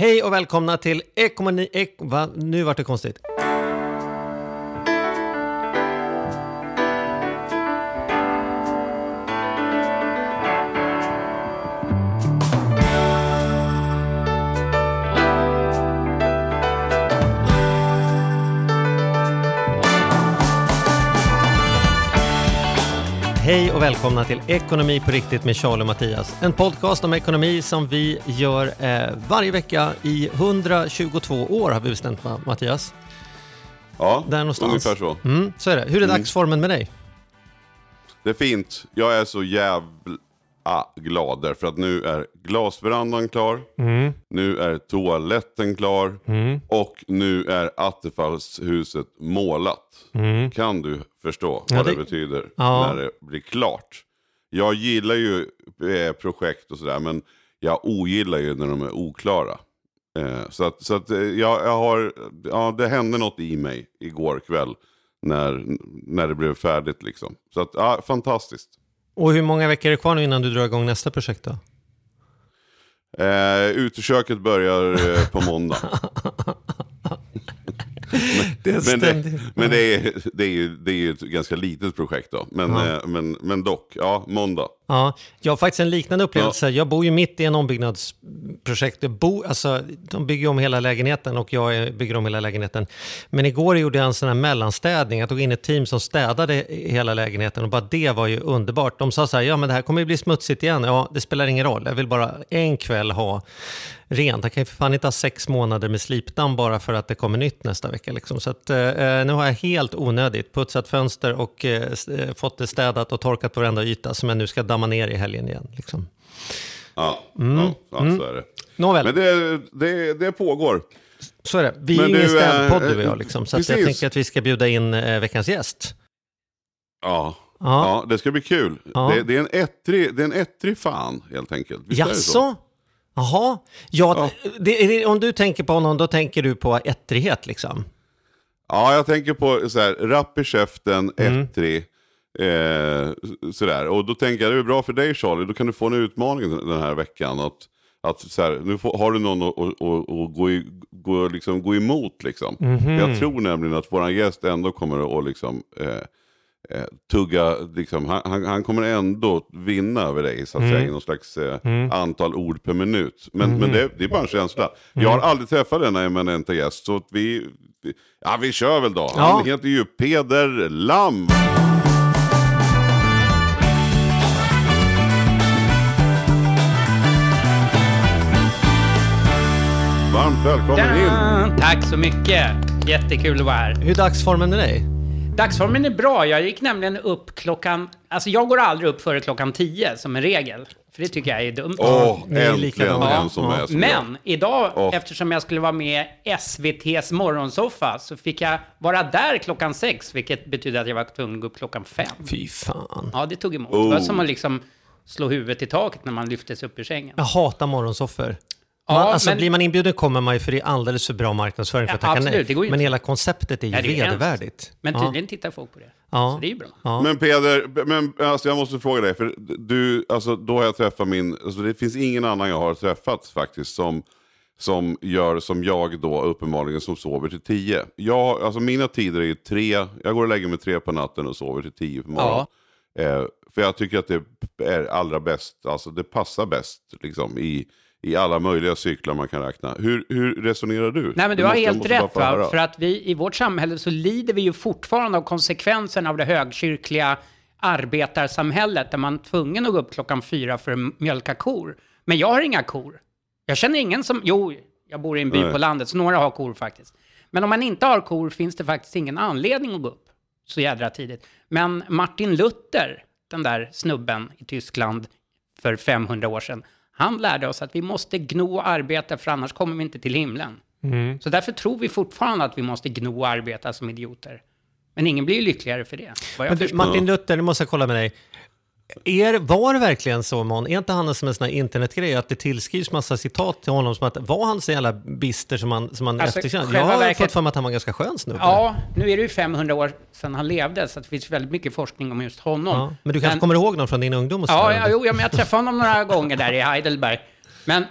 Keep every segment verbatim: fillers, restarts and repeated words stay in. Hej och välkomna till Ekomani... Ek, va? Nu vart det konstigt. Hej och välkomna till Ekonomi på riktigt med Charlie och Mattias. En podcast om ekonomi som vi gör eh, varje vecka i hundratjugotvå år har vi bestämt, va, Mattias? Ja, där någonstans. Ungefär så. Mm, så är det. Hur är dagsformen med dig? Det är fint. Jag är så jävla glad därför att nu är glasverandan klar. Mm. Nu är toaletten klar. Mm. Och nu är Attefallshuset målat. Mm. Kan du förstå vad ja, det... det betyder ja. När det blir klart? Jag gillar ju eh, projekt och sådär, men jag ogillar ju när de är oklara. Eh, så att, så att jag, jag har... Ja, det hände något i mig igår kväll när, när det blev färdigt liksom. Så att, ja, fantastiskt. Och hur många veckor är det kvar nu innan du drar igång nästa projekt då? Eh, Utersöket börjar eh, på måndag. men, men, det, men det är det är ju det är ju ett ganska litet projekt då, men ja. eh, men men dock ja, måndag. Ja, jag har faktiskt en liknande upplevelse. Ja. Jag bor ju mitt i en ombyggnadsprojekt. Jag bor, alltså, de bygger om hela lägenheten och jag bygger om hela lägenheten. Men igår gjorde jag en sån här mellanstädning. Jag tog in ett team som städade hela lägenheten och bara det var ju underbart. De sa så här, ja men det här kommer ju bli smutsigt igen. Ja, det spelar ingen roll. Jag vill bara en kväll ha rent. Jag kan ju för fan inte ha sex månader med slipdamm bara för att det kommer nytt nästa vecka. Liksom. Så att, eh, nu har jag helt onödigt putsat fönster och eh, fått det städat och torkat på varenda yta som jag nu ska damma man ner i helgen igen liksom. Ja, mm. ja så mm. är det. Nåväl. Men det, det, det pågår. Så är det. Vi är ju ingen städpodd du och jag liksom. Så att jag tänker att vi ska bjuda in eh, veckans gäst. Ja. ja, ja det ska bli kul. Ja. Det, det är en ettrig, det är en ettrig fan helt enkelt. Visst Jaså? Är det så? Jaha. Ja, ja. Det, det, om du tänker på honom då tänker du på ettrighet liksom. Ja, jag tänker på så här, rapp i käften, mm. ettrig. Eh, sådär. Och då tänker jag det är bra för dig Charlie, då kan du få en utmaning den här veckan att, att såhär, nu får, har du någon att, att, att, att gå, i, gå, liksom, gå emot liksom. Mm-hmm. Jag tror nämligen att våran gäst ändå kommer att liksom, eh, tugga liksom, han, han kommer ändå vinna över dig så att mm. säga, i någon slags eh, mm. antal ord per minut men, mm. men det, det är bara en känsla. Mm. Jag har aldrig träffat den här eminenta gäst så att vi, vi, ja, vi kör väl då. Ja. Han heter ju Peder Lamm. Varmt välkommen in. Tack så mycket. Jättekul att vara här. Hur är dagsformen med dig? Dagsformen är bra. Jag gick nämligen upp klockan... Alltså jag går aldrig upp före klockan tio som en regel. För det tycker jag är dumt. Åh, oh, äntligen en som är som Men jag. idag, oh. eftersom jag skulle vara med i S V T's morgonsoffa så fick jag vara där klockan sex. Vilket betyder att jag var tvungen att gå upp klockan fem. Fy fan. Ja, det tog emot. Oh. Det var som att liksom slå huvudet i taket när man lyftes upp ur sängen. Jag hatar morgonsoffer. Man, ja, alltså men, blir man inbjuden kommer man ju för det är alldeles för bra marknadsföring för att ja, tacka nej. Men inte. Hela konceptet är ju ja, vedervärdigt. Men tydligen ja. tittar folk på det. Ja. Så det är ju bra. Ja. Men Peder, men, alltså, jag måste fråga dig. För du, alltså, då har jag träffat min... Alltså, det finns ingen annan jag har träffat faktiskt som, som gör som jag då uppenbarligen som sover till tio. Jag, alltså, mina tider är ju tre. Jag går och lägger mig tre på natten och sover till tio på morgonen. Ja. Eh, för jag tycker att det är allra bäst. Alltså det passar bäst liksom i... I alla möjliga cyklar man kan räkna. Hur, hur resonerar du? Nej, men du har måste, helt rätt va? För att vi i vårt samhälle så lider vi ju fortfarande av konsekvensen av det högkyrkliga arbetarsamhället där man är tvungen att gå upp klockan fyra för att mjölka kor. Men jag har inga kor. Jag känner ingen som... Jo, jag bor i en by Nej. på landet så några har kor faktiskt. Men om man inte har kor finns det faktiskt ingen anledning att gå upp så jädra tidigt. Men Martin Luther, den där snubben i Tyskland för femhundra år sedan... Han lärde oss att vi måste gno och arbeta för annars kommer vi inte till himlen. Mm. Så därför tror vi fortfarande att vi måste gno och arbeta som idioter. Men ingen blir ju lyckligare för det. Du, Martin Luther, nu måste jag kolla med dig. Er, var det verkligen så, man? Är inte han som en sån här internetgrej att det tillskrivs massa citat till honom som att var han så jävla bister som man, som man alltså, efterkänner? Jag har verket... fått fram att han var ganska skön snubbe. Ja, nu är det ju femhundra år sedan han levde så det finns väldigt mycket forskning om just honom. Ja, men du kanske men... kommer ihåg någon från din ungdom? Och så ja, ja, jo, ja, men jag träffade honom några gånger där i Heidelberg. Men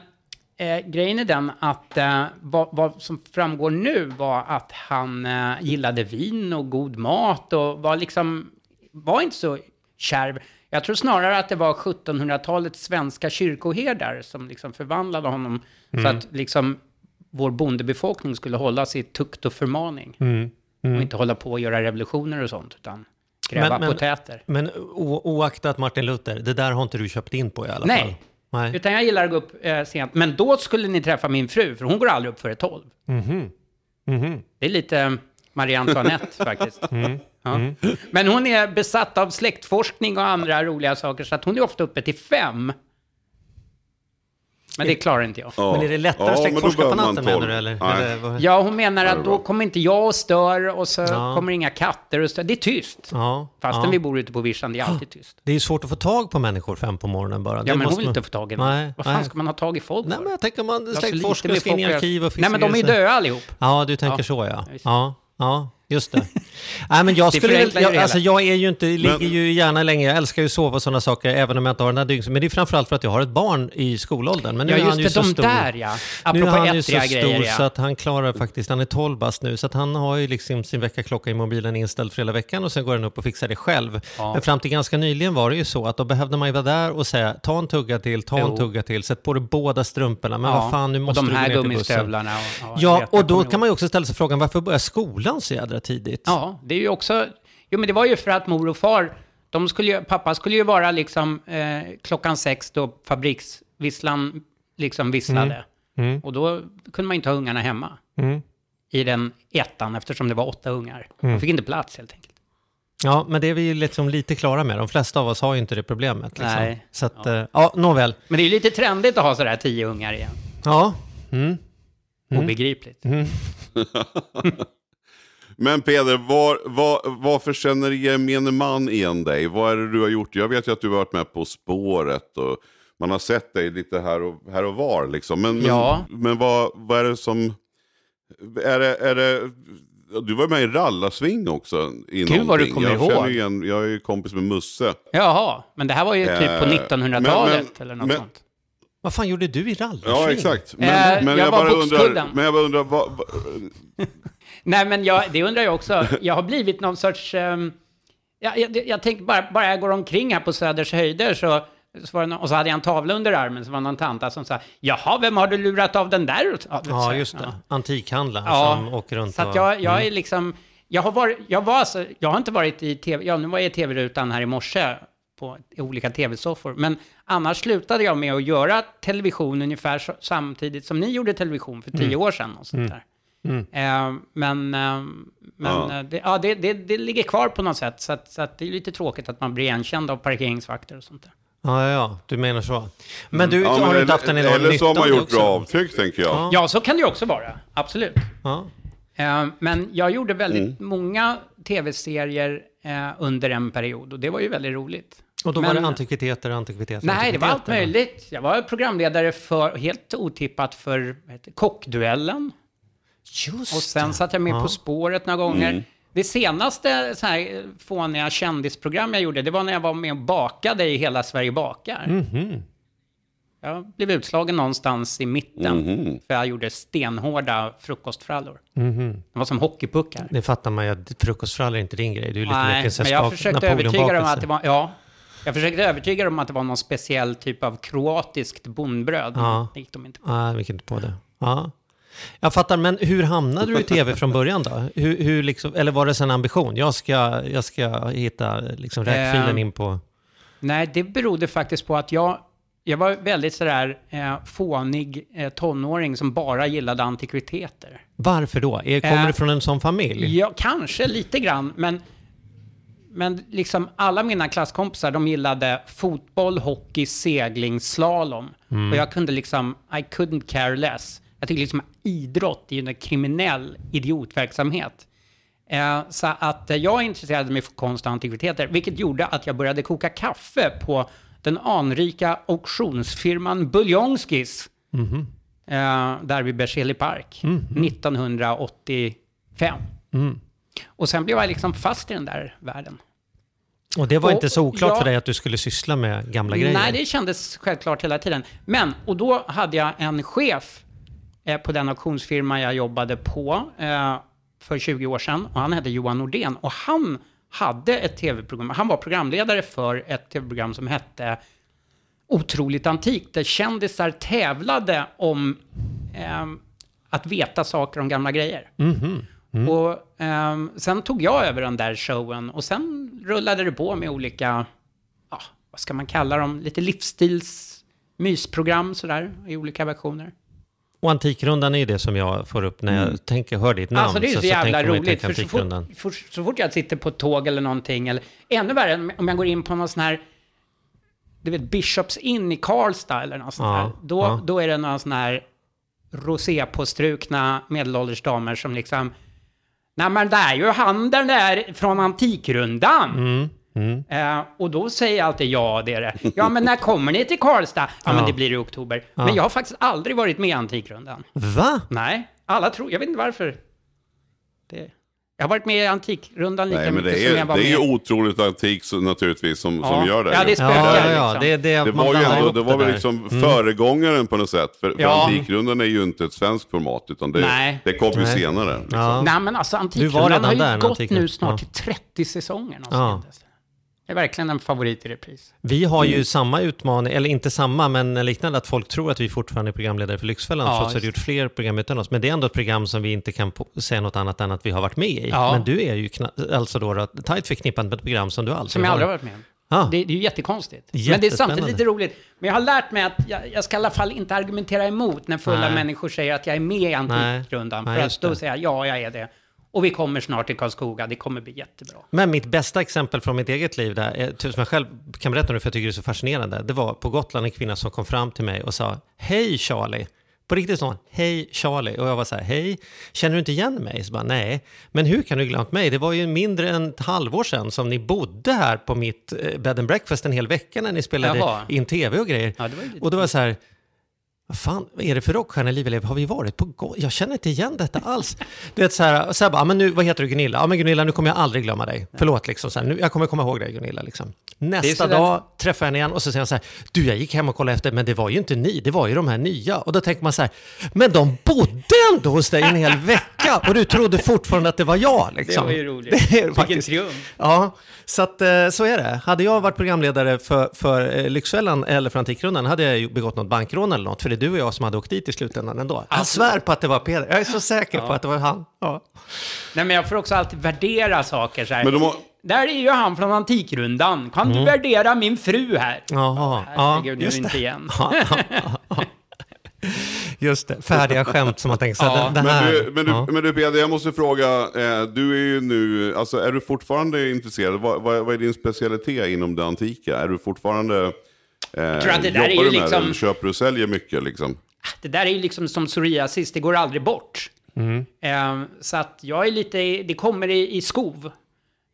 Eh, grejen är den att eh, vad, vad som framgår nu var att han eh, gillade vin och god mat och var liksom var inte så kärv. Jag tror snarare att det var sjuttonhundratalets svenska kyrkoherdar som liksom förvandlade honom mm. så att liksom vår bondebefolkning skulle hålla sig i tukt och förmaning mm. Mm. och inte hålla på och göra revolutioner och sånt utan gräva men, potäter. Men, men o- oaktat Martin Luther, det där har inte du köpt in på i alla Nej. fall? Nej, utan jag gillar att gå upp eh, sent. Men då skulle ni träffa min fru, för hon går aldrig upp före tolv. Mm-hmm. Mm-hmm. Det är lite eh, Marie Antoinette faktiskt. Mm. Ja. Mm. Men hon är besatt av släktforskning och andra roliga saker, så att hon är ofta uppe till fem. Men det klarar inte jag. Ja. Men är det lättare att släktforska ja, på natten menar du? Eller? Eller ja, hon menar att då kommer inte jag och stör och så ja. kommer inga katter och stör. Det är tyst. Ja. Fastän ja. vi bor ute på Virsan, det är alltid tyst. Det är ju svårt att få tag på människor fem på morgonen bara. Ja, det men måste hon vill man... inte få tag i någon. Nej, Vad fan nej. ska man ha tag i folk för? Nej, men jag tänker man släktforskar med folk i arkiv och fiskar. Nej, men de är ju döda allihop. Ja, du tänker ja. så ja. Ja, ja. Just det. Nej, men jag, skulle, jag, alltså, jag är ju inte, ligger men, ju gärna länge. Jag älskar ju sova och sådana saker, även om jag inte har den här dygns. Men det är framförallt för att jag har ett barn i skolåldern. Men nu ja, just är han ju så de stor. Där, ja. Nu är han ju så stor grejer, ja. så att han klarar faktiskt, han är tolv bast nu. Så att han har ju liksom sin veckaklocka i mobilen inställd för hela veckan och sen går han upp och fixar det själv. Ja. Men fram till ganska nyligen var det ju så att då behövde man ju vara där och säga, ta en tugga till, ta en jo. tugga till. Sätt på dig båda strumporna. Men ja. vad fan, nu måste du gå ner till bussen. Och, ja, ja och då kan man ju också ställa sig frågan, varför börjar skolan så jädra tidigt? Ja, det är ju också... Jo, men det var ju för att mor och far... De skulle, pappa skulle ju vara liksom eh, klockan sex då fabriksvisslan liksom visslade. Mm. Mm. Och då kunde man inte ha ungarna hemma. Mm. I den ettan, eftersom det var åtta ungar. Mm. De fick inte plats helt enkelt. Ja, men det är vi ju liksom lite klara med. De flesta av oss har ju inte det problemet. Liksom. Nej. Så att, ja. Eh, ja, nåväl. Men det är ju lite trendigt att ha sådär tio ungar igen. Ja. Mm. Mm. Obegripligt. Mm. Men Peder, var, var, varför känner gemene man igen dig? Vad är det du har gjort? Jag vet ju att du har varit med På spåret och man har sett dig lite här och, här och var. Liksom. Men, ja. men, men vad, vad är det som... Är det, är det, du var med i Rallasving också. I Gud vad du kommer jag ihåg. Känner igen, jag är ju kompis med Musse. Jaha, men det här var ju typ eh, på nittonhundratalet men, men, eller något men, sånt. Vad fan gjorde du i Rallasving? Ja, exakt. Men, eh, men jag, jag bara undrar... Men jag bara undrar... Vad, vad, Nej, men jag, det undrar jag också. Jag har blivit någon sorts... Um, jag jag, jag tänkte bara, bara jag går omkring här på Söders höjder så, så var det någon, och så hade jag en tavla under armen så var någon tanta som sa, jaha, vem har du lurat av den där? Ja, ja just det. Ja. Antikhandlare ja, som åker runt. Så att jag, och, jag mm. är liksom... Jag har, varit, jag, var, alltså, jag har inte varit i tv... Ja, nu var jag i tv-rutan här i morse på i olika tv-soffor. Men annars slutade jag med att göra television ungefär så, samtidigt som ni gjorde television för tio mm. år sedan och sånt mm. där. Mm. Eh, men eh, men ja. Det, ja, det, det, det ligger kvar på något sätt så, att, så att det är lite tråkigt att man blir igenkänd av parkeringsvakter och sånt där. Ja, ja, ja. Du menar så. Men du mm. ja, har men, inte haft en enorm nytta av det också. Eller så har man gjort bra avtryck, tänker jag. Ja. ja, så kan det också vara. Absolut. Ja. Eh, men jag gjorde väldigt mm. många tv-serier eh, under en period och det var ju väldigt roligt. Och då men, var det antikviteter, antikviteter? Nej, antikviteter. Det var allt möjligt. Jag var programledare för, helt otippat för heter, Kockduellen. Just och sen satt jag med ja. På spåret några gånger. Mm. Det senaste så här fåniga kändisprogram jag gjorde, det var när jag var med och bakade i Hela Sverige Bakar. Mm-hmm. Jag blev utslagen någonstans i mitten mm-hmm. för jag gjorde stenhårda frukostfrallor. Mm-hmm. Det var som hockeypuckar. Det fattar man ju att frukostfrallor är inte din grej. Det är ju Nej, lite men jag försökte övertyga dem att det var... Ja, jag försökte övertyga dem att det var någon speciell typ av kroatiskt bondbröd. Ja. Det gick de inte på. Nej, vi gick inte på det. Ja. Jag fattar, men hur hamnade du i tv från början då? Hur, hur liksom, eller var det sen ambition? Jag ska, jag ska hitta liksom räckfilen um, in på... Nej, det berodde faktiskt på att jag, jag var väldigt sådär eh, fånig eh, tonåring som bara gillade antikviteter. Varför då? Kommer eh, du från en sån familj? Ja, kanske lite grann, men... Men liksom alla mina klasskompisar, de gillade fotboll, hockey, segling, slalom. Mm. Och jag kunde liksom, I couldn't care less. Jag tycker liksom idrott är ju en kriminell idiotverksamhet. Eh, så att eh, jag intresserade mig för konst och antikviteter. Vilket gjorde att jag började koka kaffe på den anrika auktionsfirman Buljongskis. Mm-hmm. Eh, där vid Berkeley Park. Mm-hmm. nittonhundraåttiofem. Mm. Och sen blev jag liksom fast i den där världen. Och det var och, inte så oklart ja, för dig att du skulle syssla med gamla grejer? Nej, det kändes självklart hela tiden. Men, och då hade jag en chef eh, på den auktionsfirma jag jobbade på eh, för tjugo år sedan. Och han hette Johan Nordén. Och han hade ett tv-program. Han var programledare för ett tv-program som hette Otroligt Antik. Där kändisar tävlade om eh, att veta saker om gamla grejer. Mm-hmm. Mm. Och eh, sen tog jag över den där showen. Och sen rullade det på med olika, ja, vad ska man kalla dem, lite livsstilsmysprogram sådär, i olika versioner. Och Antikrundan är det som jag får upp när jag mm. tänker, hör ditt namn. Alltså det är så, så, så jävla roligt, för så fort, för, så fort jag sitter på tåg eller någonting, eller ännu värre om jag går in på någon sån här, du vet, Bishops Inn i Karlstad eller något sånt, ja, här, då, ja. då är det någon sån här rosé-påstrukna medelålders damer som liksom, nej men det är ju han den där från Antikrundan. Mm, mm. Eh, och då säger jag alltid ja, det är det. Ja, men när kommer ni till Karlstad? Ja, ja. men det blir i oktober. Ja. Men jag har faktiskt aldrig varit med i Antikrundan. Va? Nej, alla tror, jag vet inte varför. Det... Jag har varit med i Antikrundan lika Nej, mycket det är, som jag var med. Det är ju Otroligt Antik så, naturligtvis som, ja. som gör det. Ja, det spökar ja, liksom. Ja, det, det, det var ju ändå, det var väl liksom mm. föregångaren på något sätt. För, för ja. Antikrundan är ju inte ett svenskt format, utan det, Nej. det kom ju Nej. senare. Liksom. Ja. Nej, men alltså Antikrundan har ju där, gått antikrundan. nu snart till ja. trettio säsonger. Ja. Det är verkligen en favorit i repris. Vi har ju mm. samma utmaning, eller inte samma, men liknande, att folk tror att vi fortfarande är programledare för Lyxfällan, ja, trots att vi gjort fler program utan oss. Men det är ändå ett program som vi inte kan po- säga något annat än att vi har varit med i. Ja. Men du är ju kna- alltså då tajt förknippat med ett program som du aldrig som jag har aldrig varit med i. Ah. Det, det är ju jättekonstigt. Men det är samtidigt lite roligt. Men jag har lärt mig att jag, jag ska i alla fall inte argumentera emot när fulla Nej. människor säger att jag är med i Antikrundan. För att då säger jag, ja, jag är det. Och vi kommer snart till Karlskoga, det kommer bli jättebra. Men mitt bästa exempel från mitt eget liv där, som jag själv kan berätta nu för jag tycker det är så fascinerande, det var på Gotland en kvinna som kom fram till mig och sa, hej Charlie. På riktigt sa hon, hej Charlie. Och jag var så här, hej, känner du inte igen mig? Så bara, nej, men hur kan du glömt mig? Det var ju mindre än ett halvår sedan som ni bodde här på mitt bed and breakfast en hel vecka när ni spelade Jaha. in tv och grejer. Ja, det var ju lite... Och det var så här... Vad fan, vad är det för rockstjärna i liv? Har vi varit på go- Jag känner inte igen detta alls. Du vet så här, så här bara, men nu, vad heter du Gunilla? Ja men Gunilla, nu kommer jag aldrig glömma dig. Förlåt liksom, så här, nu, jag kommer komma ihåg dig Gunilla liksom. Nästa dag där... träffar jag henne igen och så säger han så här, du jag gick hem och kollade efter, men det var ju inte ni, det var ju de här nya. Och då tänker man så här, men de bodde ändå hos dig en hel vecka och du trodde fortfarande att det var jag liksom. Det var ju roligt. Det är faktiskt triumf. Ja, så att, så är det. Hade jag varit programledare för, för Lyxfällan eller för Antikrundan hade jag begått något bankrån eller något, för det du och jag som hade åkt dit i slutändan ändå. Han svär på att det var Peder. Jag är så säker ja. på att det var han. Ja. Nej, men jag får också alltid värdera saker så här. Men de har... Där är ju han från Antikrundan. Kan mm. du värdera min fru här? Jaha. Ja, ja, just inte det. Igen. Ja, ja, ja. Just det. Färdiga skämt som man tänker så här. Ja. Den, den här. Men du, men du, ja. men du Peder, jag måste fråga. Eh, du är ju nu, alltså är du fortfarande intresserad? Vad, vad, vad är din specialitet inom det antika? Är du fortfarande... Jag tror att det eh, där är ju liksom... Köper och säljer mycket liksom. Det där är ju liksom som psoriasis, det går aldrig bort. Mm. Eh, så att jag är lite... Det kommer i, i skov.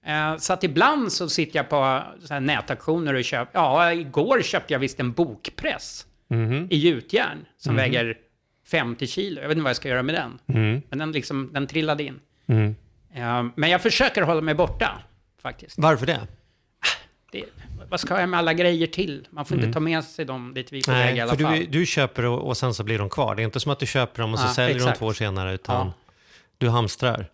Eh, så att ibland så sitter jag på så här nätauktioner och köper... Ja, igår köpte jag visst en bokpress mm. i gjutjärn som mm. väger femtio kilo. Jag vet inte vad jag ska göra med den. Mm. Men den, liksom, den trillade in. Mm. Eh, men jag försöker hålla mig borta faktiskt. Varför det? Det, vad ska jag med alla grejer till? Man får mm. inte ta med sig dem dit vi får Nej, väg i alla fall. Du, du köper och, och sen så blir de kvar. Det är inte som att du köper dem och så ja, säljer exakt. de två år senare, utan ja. du hamstrar.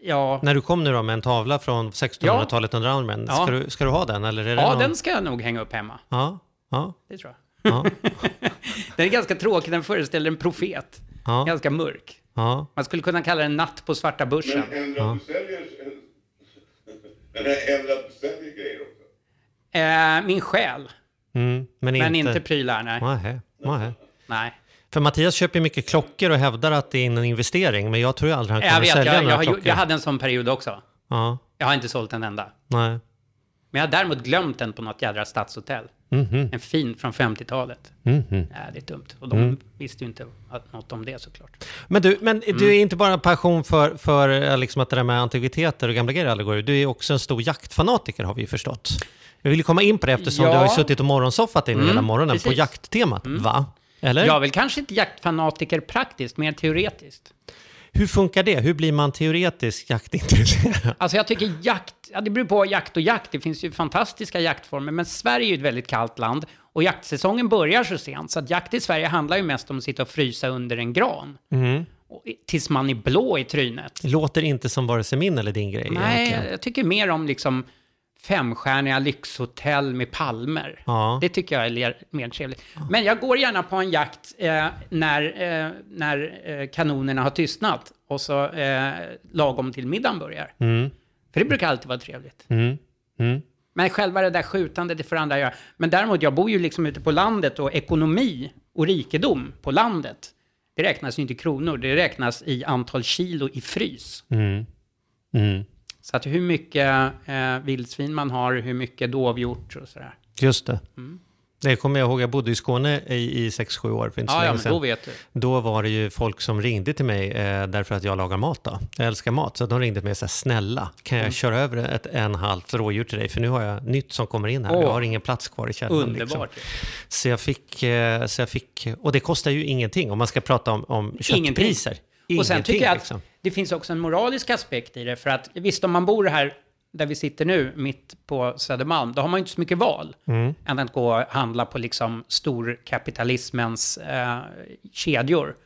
Ja. När du kom nu då med en tavla från sextonhundratalet under armen, ja. ska, du, ska du ha den? Eller är det ja, någon... den ska jag nog hänga upp hemma. Ja, ja. Det tror jag. Ja. Den är ganska tråkig, den föreställer en profet. Ja. Ganska mörk. Ja. Man skulle kunna kalla den Natt på svarta börsen. Men ändra ja. du säljer, ändra du säljer grejer också. Eh, min själ. Mm, men, men inte, inte prylar, nej. Mahe, mahe. Nej. För Mattias köper mycket klockor och hävdar att det är en investering, men jag tror aldrig han kommer jag vet, sälja jag, några jag, klockor. Jag hade en sån period också. Ja. Jag har inte sålt en enda. Nej. Men jag har däremot glömt den på något jädra stadshotell. Mm-hmm. En fin från femtiotalet. Mm-hmm. Nej, det är dumt. Och de mm. visste ju inte något om det såklart. Men du, men mm. du är inte bara en passion för, för liksom att det där med antikviteter och gamla grejer. Du är också en stor jaktfanatiker, har vi ju förstått. Jag vill komma in på det eftersom ja. du har ju suttit och morgonsoffat in mm, hela morgonen precis. på jakttemat, mm. va? Eller? Jag är väl kanske inte jaktfanatiker praktiskt, mer teoretiskt. Hur funkar det? Hur blir man teoretisk jaktintresserad? Alltså jag tycker jakt, ja, det beror på jakt och jakt. Det finns ju fantastiska jaktformer, men Sverige är ett väldigt kallt land och jaktsäsongen börjar så sent. Så att jakt i Sverige handlar ju mest om att sitta och frysa under en gran. Mm. Och, tills man är blå i trynet. Låter inte som vare sig min eller din grej. Nej, egentligen. Jag tycker mer om liksom femstjärniga lyxhotell med palmer. Ja. Det tycker jag är mer trevligt. Ja. Men jag går gärna på en jakt eh, när, eh, när eh, kanonerna har tystnat och så eh, lagom till middagen börjar. Mm. För det brukar alltid vara trevligt. Mm. Mm. Men själva det där skjutande, det får andra göra. Men däremot, jag bor ju liksom ute på landet och ekonomi och rikedom på landet. Det räknas ju inte i kronor, det räknas i antal kilo i frys. Mm. Mm. Så att hur mycket eh, vildsvin man har, hur mycket dovhjort och sådär. Just det. Mm. Det kommer jag ihåg, jag bodde i Skåne i, i sex sju år för inte så ja, länge ja, sedan. Då, vet du. Då var det ju folk som ringde till mig eh, därför att jag lagar mat då. Jag älskar mat, så att de ringde till mig och sa, snälla, kan jag mm. köra över ett en halvt rådjur till dig? För nu har jag nytt som kommer in här, oh. jag har ingen plats kvar i källaren. Underbart. Liksom. Så, jag fick, eh, så jag fick, och det kostar ju ingenting om man ska prata om, om köttpriser. Ingenting. Och sen tycker jag att liksom. Det finns också en moralisk aspekt i det, för att visst, om man bor här där vi sitter nu, mitt på Södermalm, då har man ju inte så mycket val mm. än att gå och handla på liksom storkapitalismens eh, kedjor.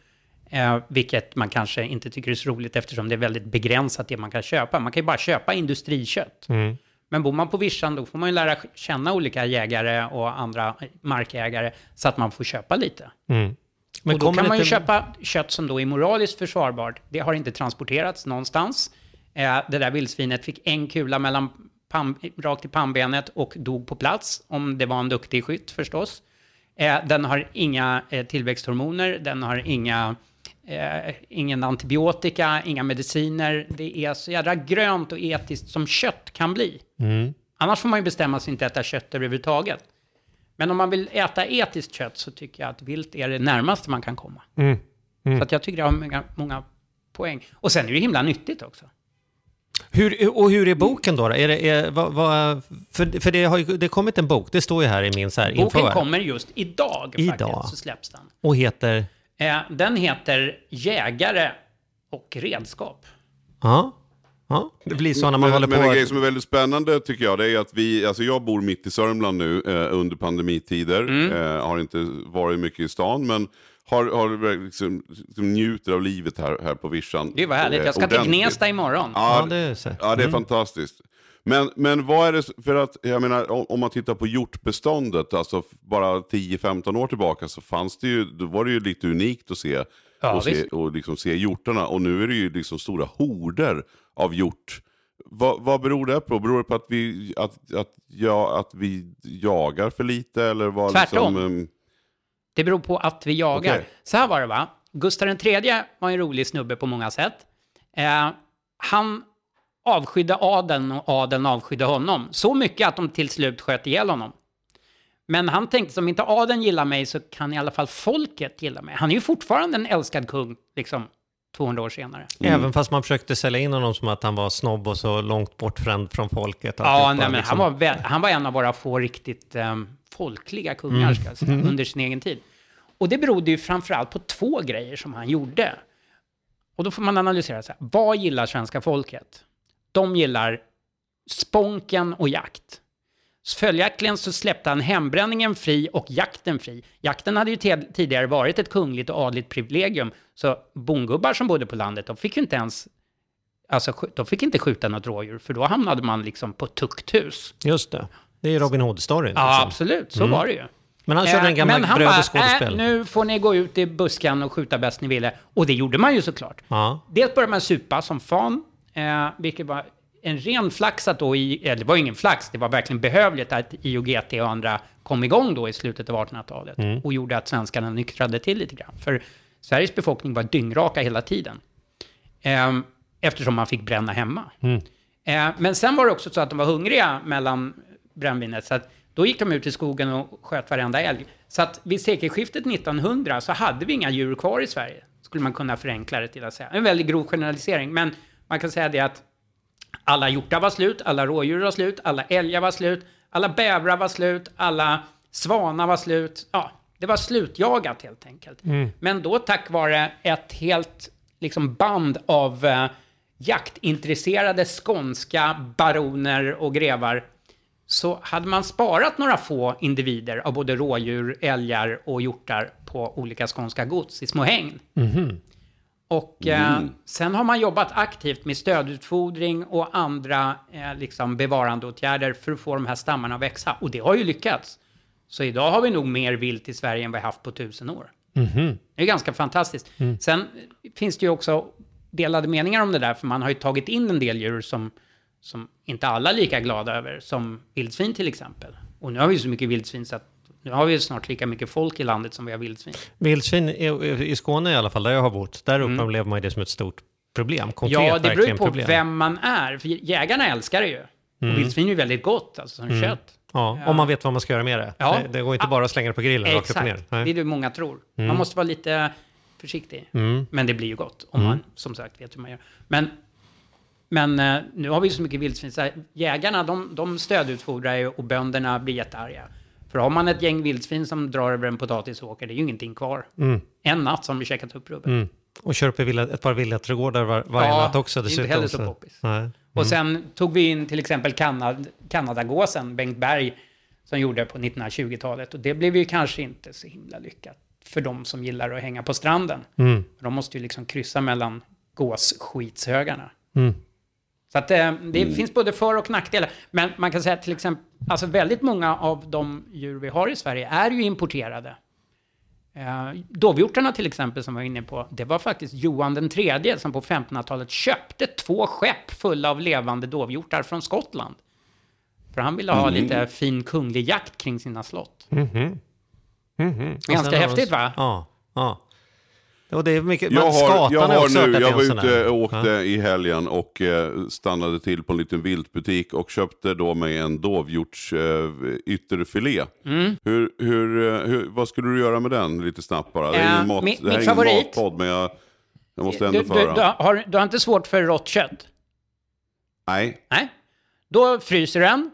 Eh, vilket man kanske inte tycker är så roligt eftersom det är väldigt begränsat det man kan köpa. Man kan ju bara köpa industrikött. Mm. Men bor man på Vischan, då får man ju lära känna olika jägare och andra markägare så att man får köpa lite. Mm. Men och då kan man ju inte köpa kött som då är moraliskt försvarbart. Det har inte transporterats någonstans. Eh, det där vildsvinet fick en kula mellan pan, rakt i pannbenet och dog på plats. Om det var en duktig skytt förstås. Eh, den har inga eh, tillväxthormoner. Den har inga, eh, ingen antibiotika, inga mediciner. Det är så jävla grönt och etiskt som kött kan bli. Mm. Annars får man ju bestämma sig inte att äta kött överhuvudtaget. Men om man vill äta etiskt kött så tycker jag att vilt är det närmaste man kan komma. Mm. Mm. Så att jag tycker det har många, många poäng. Och sen är det himla nyttigt också. Hur, och hur är boken då? Är det, är, vad, vad, för för det har ju det kommit en bok, det står ju här i min så här info. Boken inför. Kommer just idag, idag faktiskt, så släpps den. Och heter? Eh, den heter Jägare och redskap. Ja. Ja, det blir så när man men, håller men på. Men en grej som är väldigt spännande tycker jag, det är att vi, alltså jag bor mitt i Sörmland nu eh, under pandemitider, mm. eh, har inte varit mycket i stan, men har, har liksom, liksom njuter av livet här, här på Vischan. Det var härligt, jag ska till Gnesta imorgon. Ja, ja, det är, så. Ja, det är mm. fantastiskt. Men, men vad är det, för att jag menar, om man tittar på hjortbeståndet, alltså bara tio femton år tillbaka så fanns det ju, då var det ju lite unikt att se, ja, och, se och liksom se hjortarna, och nu är det ju liksom stora horder av hjort. Vad, vad beror det på? Beror det på att vi, att, att, ja, att vi jagar för lite? Eller vad, tvärtom. Liksom, um... Det beror på att vi jagar. Okay. Så här var det, va? Gustav den tredje var en rolig snubbe på många sätt. Eh, han avskydde adeln och adeln avskydde honom. Så mycket att de till slut sköt ihjäl honom. Men han tänkte, som inte adeln gillar mig så kan i alla fall folket gilla mig. Han är ju fortfarande en älskad kung, liksom. tvåhundra år senare. Mm. Även fast man försökte sälja in honom som att han var snobb och så långt bortfränd från folket. Ja, nej, men liksom... han, var väl, han var en av våra få riktigt um, folkliga kungar mm. ska säga, mm. under sin egen tid. Och det berodde ju framförallt på två grejer som han gjorde. Och då får man analysera så här. Vad gillar svenska folket? De gillar sponken och jakt. Så följaktligen så släppte han hembränningen fri och jakten fri. Jakten hade ju te- tidigare varit ett kungligt och adligt privilegium. Så bongubbar som bodde på landet, de fick ju inte ens... Alltså, de fick inte skjuta något rådjur, för då hamnade man liksom på tukthus. Just det. Det är Robin Hood-storyn. Liksom. Ja, absolut. Så mm. var det ju. Men han körde en gammal eh, bröd och skådespel. Äh, nu får ni gå ut i buskan och skjuta bäst ni ville. Och det gjorde man ju såklart. Ja. Dels började man supa som fan, eh, vilket var... En ren flax att då, i, eller det var ingen flax, det var verkligen behövligt att I O G T och andra kom igång då i slutet av artonhundratalet mm. och gjorde att svenskarna nyktrade till lite grann. För Sveriges befolkning var dyngraka hela tiden eh, eftersom man fick bränna hemma. Mm. Eh, men sen var det också så att de var hungriga mellan brännvinet, så att då gick de ut i skogen och sköt varenda älg. Så att vid sekelskiftet nittonhundra så hade vi inga djur kvar i Sverige, skulle man kunna förenkla det till att säga. En väldigt grov generalisering, men man kan säga det att alla hjortar var slut, alla rådjur var slut, alla älgar var slut, alla bävrar var slut, alla svanar var slut. Ja, det var slutjagat helt enkelt. Mm. Men då tack vare ett helt liksom band av eh, jaktintresserade skånska baroner och grevar, så hade man sparat några få individer av både rådjur, älgar och hjortar på olika skånska gods i små hägn. Mm-hmm. Och eh, mm. sen har man jobbat aktivt med stödutfodring och andra eh, liksom bevarandeåtgärder för att få de här stammarna att växa. Och det har ju lyckats. Så idag har vi nog mer vilt i Sverige än vi har haft på tusen år. Mm-hmm. Det är ganska fantastiskt. Mm. Sen finns det ju också delade meningar om det där, för man har ju tagit in en del djur som, som inte alla är lika glada över, som vildsvin till exempel. Och nu har vi ju så mycket vildsvin så att nu har vi snart lika mycket folk i landet som vi har vildsvin. Vildsvin i, i Skåne i alla fall, där jag har bott, där upplever mm. man ju det som ett stort problem. Konkret, ja, det beror på problem. Vem man är. För jägarna älskar det ju. Mm. Och vildsvin är ju väldigt gott, alltså som mm. kött. Ja, ja, om man vet vad man ska göra med det. Ja. Det, det går inte bara att slänga det på grillen. Exakt, rakt upp och ner. Nej. Det är det många tror. Mm. Man måste vara lite försiktig. Mm. Men det blir ju gott om mm. man, som sagt, vet hur man gör. Men, men nu har vi så mycket vildsvin. Så jägarna, de, de stödutfodrar ju och bönderna blir jättearga. För har man ett gäng vildsvin som drar över en potatisåker, det är ju ingenting kvar. Mm. En natt som vi checkat upp rubbet. Mm. Och kör upp ett par villaträdgårdar var, varje ja, natt också. Dessutom. Det är inte heller så poppis. Nej. Mm. Och sen tog vi in till exempel Kanad- Kanadagåsen, Bengt Berg, som gjorde på nittonhundratjugotalet. Och det blev ju kanske inte så himla lyckat för de som gillar att hänga på stranden. Mm. De måste ju liksom kryssa mellan gåsskitshögarna. Mm. Så att det, det mm. finns både för- och nackdelar. Men man kan säga att till exempel, alltså väldigt många av de djur vi har i Sverige är ju importerade. Eh, dovhjortarna till exempel som vi var inne på, det var faktiskt Johan den tredje som på femtonhundratalet köpte två skepp fulla av levande dovhjortar från Skottland. För han ville ha mm. lite fin kunglig jakt kring sina slott. Mm-hmm. Mm-hmm. Ganska häftigt var... va? Ja, ja. Och det är mycket, jag har, jag har nu, jag var ute och åkte ja. i helgen och eh, stannade till på en liten viltbutik och köpte då mig en dovhjorts eh, ytterfilé. Mm. Hur, hur, hur, vad skulle du göra med den lite snabbt bara? Det är ingen mat, äh, min, det här min är favorit. Ingen matpodd, men jag, jag måste ändå du, föra. Du, du, har, du har inte svårt för rått kött? Nej. Nej. Då fryser den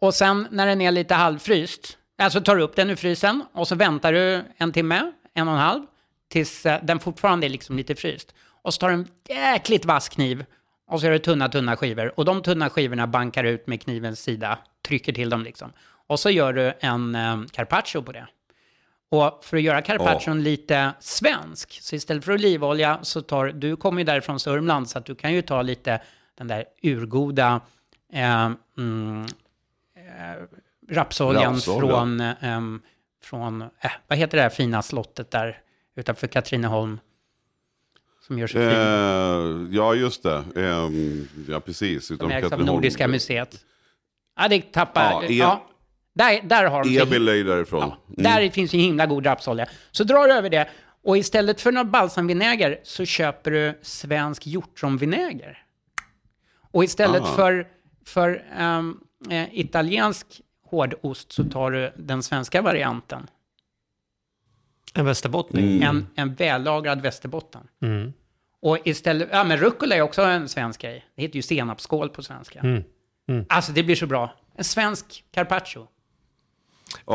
och sen när den är lite halvfryst, alltså tar du upp den ur frysen och så väntar du en timme, en och en halv. Tills den fortfarande är liksom lite fryst. Och så tar du en jäkligt vass kniv. Och så gör du tunna, tunna skivor. Och de tunna skivorna bankar ut med knivens sida. Trycker till dem liksom. Och så gör du en um, carpaccio på det. Och för att göra carpaccion oh. lite svensk. Så istället för olivolja så tar... Du kommer ju därifrån Sörmland. Så att du kan ju ta lite den där urgoda... Eh, mm, eh, rapsoljan från... Eh, från eh, vad heter det här fina slottet där? Utanför Katrineholm som gör sig eh, ja, just det. Eh, ja, precis. Som utanför Katrineholm. Nordiska museet. Ja, det tappar... Ja, er, ja. Där, där har de... Evil är därifrån. Ja, där mm. finns ju en himla god rapsolja. Så drar du över det. Och istället för någon balsamvinäger så köper du svensk hjortronvinäger. Och istället Aha. för, för um, italiensk hårdost så tar du den svenska varianten. En västerbottning. Mm. En, en vällagrad västerbotten. Mm. Och istället... Ja, men rucola är också en svensk grej. Det heter ju senapskål på svenska. Mm. Mm. Alltså, det blir så bra. En svensk carpaccio. Oh,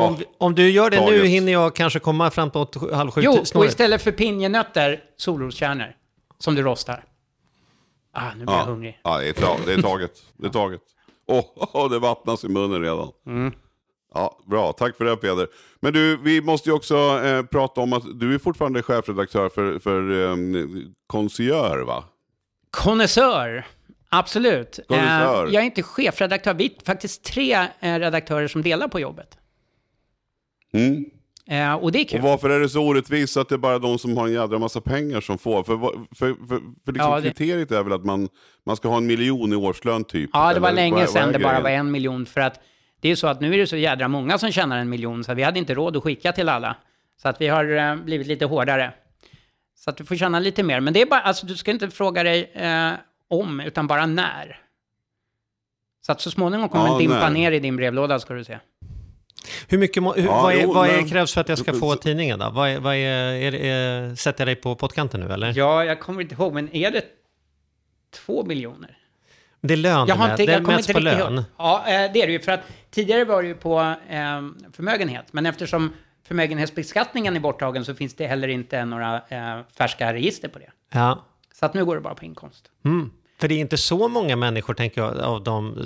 om, om du gör det taget. Nu hinner jag kanske komma fram på åt, halv sju. Jo, snåret. Och istället för pinjenötter, solroskärnor som du rostar. Ah, nu blir ah, jag hungrig. Ja, ah, det, ta- det är taget. Det är taget. Åh, oh, oh, det vattnas i munnen redan. Mm. Ja, bra. Tack för det, Peder. Men du, vi måste ju också eh, prata om att du är fortfarande chefredaktör för, för eh, Konsör, va? Konnässör, absolut. Konnässör. Eh, jag är inte chefredaktör. Vi är faktiskt tre eh, redaktörer som delar på jobbet. Mm. Eh, och det är kul. Och varför är det så orättvist att det är bara de som har en jädra massa pengar som får? För, för, för, för liksom ja, det... kriteriet är väl att man, man ska ha en miljon i årslön typ? Ja, det eller? var länge var, sedan var det bara var en miljon för att det är så att nu är det så jädra många som tjänar en miljon så vi hade inte råd att skicka till alla. Så att vi har blivit lite hårdare. Så att du får tjäna lite mer. Men det är bara, alltså, du ska inte fråga dig eh, om utan bara när. Så att så småningom kommer ja, en dimpa ner i din brevlåda ska du se. Hur mycket hur, ja, vad, är, jo, vad är krävs för att jag ska få tidningen då? Vad, vad är, är, är, sätter jag dig på pottkanten nu eller? Ja, jag kommer inte ihåg men är det två miljoner? Det är lön, jag har inte, det jag mäts på lön. Ja, det är det ju. För att tidigare var det ju på eh, förmögenhet. Men eftersom förmögenhetsbeskattningen är borttagen så finns det heller inte några eh, färska register på det. Ja. Så att nu går det bara på inkomst. Mm. För det är inte så många människor, tänker jag, av de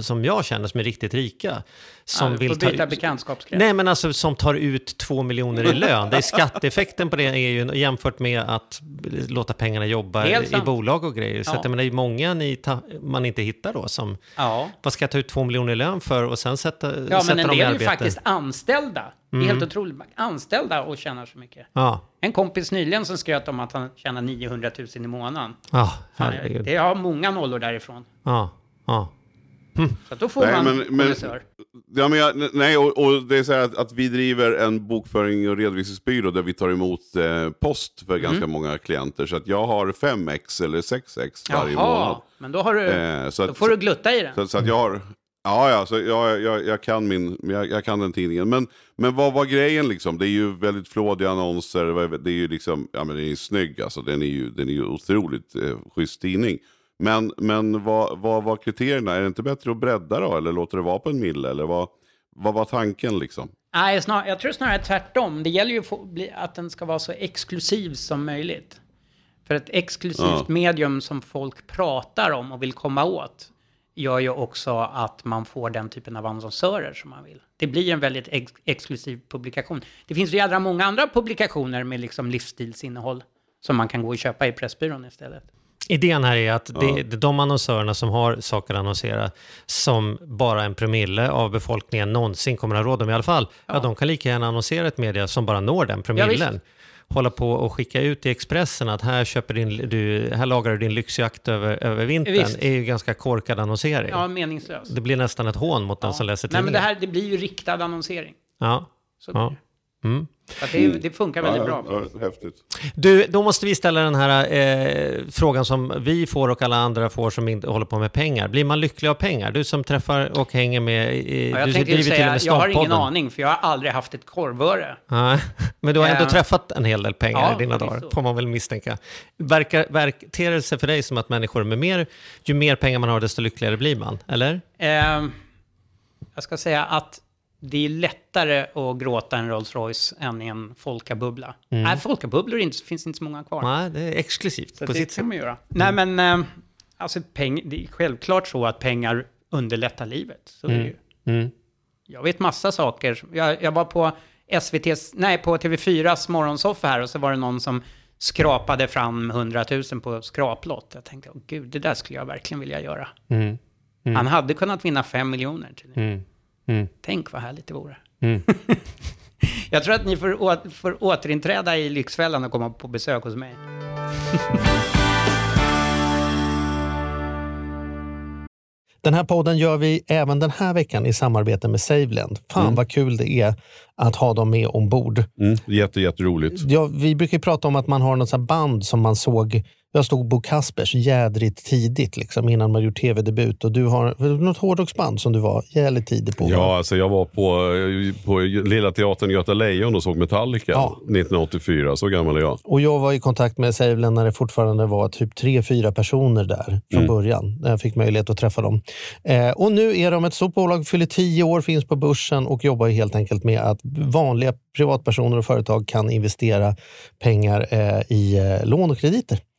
som jag känner som är riktigt rika. Som ja, vill ta bekantskapsgräns. Nej, men alltså som tar ut två miljoner i lön. Det är skatteeffekten på det är ju jämfört med att låta pengarna jobba i, i bolag och grejer. Ja. Så att, men det är många ni ta, man inte hittar då som, ja. Vad ska jag ta ut två miljoner i lön för och sen sätta, ja, sätta dem i arbete? Ja, men en del är ju faktiskt anställda. Mm. Det är helt otroligt. Anställda och tjänar så mycket. Ja. En kompis nyligen som skröt om att han tjänar niohundratusen i månaden. Ja, herregud. Det har många nollor därifrån. Ja, ja. Hm. Så då får nej, man men, men, ja, men jag, nej, och, och det är så här att, att vi driver en bokföring- och redovisningsbyrå där vi tar emot eh, post för ganska mm. många klienter. Så att jag har fem x eller sex x varje Jaha, månad. Men då, har du, eh, så att, då får du glutta i den. Så, så att jag har... Ja, ja, så jag, jag, jag, kan min, jag, jag kan den tidningen. Men, men vad var grejen liksom? Det är ju väldigt flådiga annonser. Det är ju liksom, ja men det är ju snygg alltså. Den är ju, den är ju otroligt eh, schysst tidning. Men, men vad, vad var kriterierna? Är det inte bättre att bredda då? Eller låter det vara på en mil? Eller vad, vad var tanken liksom? Nej, snar, jag tror snarare tvärtom. Det gäller ju att den ska vara så exklusiv som möjligt. För ett exklusivt ja. medium som folk pratar om och vill komma åt gör ju också att man får den typen av annonsörer som man vill. Det blir en väldigt ex- exklusiv publikation. Det finns ju jävla många andra publikationer med liksom livsstilsinnehåll som man kan gå och köpa i Pressbyrån istället. Idén här är att det, de annonsörerna som har saker att annonsera som bara en promille av befolkningen någonsin kommer att ha råd om i alla fall, ja. Att de kan lika gärna annonsera ett media som bara når den promillen. Ja, hålla på och skicka ut i Expressen att här, köper din, du, här lagar du din lyxjakt över, över vintern. Visst. Är ju ganska korkad annonsering. Ja, meningslös. Det blir nästan ett hån mot ja. Den som läser tidningen. Nej, men det här det blir ju riktad annonsering. Ja, så ja. Mm. Det, det funkar väldigt bra. Ja, ja, häftigt. Du, då måste vi ställa den här eh, frågan som vi får och alla andra får som inte håller på med pengar. Blir man lycklig av pengar? Du som träffar och hänger med... Eh, ja, jag du, tänkte ju säga, jag har ingen aning för jag har aldrig haft ett korvöre. Ah, men du har ändå eh. träffat en hel del pengar ja, i dina dagar, så får man väl misstänka. Verkar, verkar det sig för dig som att människor med mer... Ju mer pengar man har, desto lyckligare blir man, eller? Eh, jag ska säga att det är lättare att gråta en Rolls-Royce än en folkabubbla. Mm. Nej, folkabubblor inte, finns inte så många kvar. Nej, det är exklusivt så på det sitt sätt. Man göra. Mm. Nej, men alltså, peng, det är självklart så att pengar underlättar livet. Så mm. är det ju. Mm. Jag vet massa saker. Jag, jag var på S V T:s, nej, på T V fyras morgonsoffa här och så var det någon som skrapade fram hundratusen på skraplott. Jag tänkte, åh gud, det där skulle jag verkligen vilja göra. Mm. Mm. Han hade kunnat vinna fem miljoner till det. Mm. Mm. Tänk vad härligt det vore. Mm. Jag tror att ni får, å- får återinträda i Lyxfällan och komma på besök hos mig. Den här podden gör vi även den här veckan i samarbete med Saveland. Fan mm. vad kul det är att ha dem med ombord. Mm. Jätte, jätteroligt. Ja, vi brukar ju prata om att man har något sånt band som man såg. Jag stod Bo Kaspers jädrigt tidigt liksom, innan man gjort tv-debut. Och du har något hårdrocksband som du var jävligt tidig på. Ja, alltså jag var på, på Lilla Teatern Göta Lejon och såg Metallica ja. nittonhundraåttiofyra, så gammal är jag. Och jag var i kontakt med Sävelen när det fortfarande var typ tre, fyra personer där från mm. början. När jag fick möjlighet att träffa dem. Eh, och nu är de ett stort bolag, fyller tio år, finns på börsen och jobbar ju helt enkelt med att vanliga privatpersoner och företag kan investera pengar eh, i eh, lån och krediter.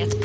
Ett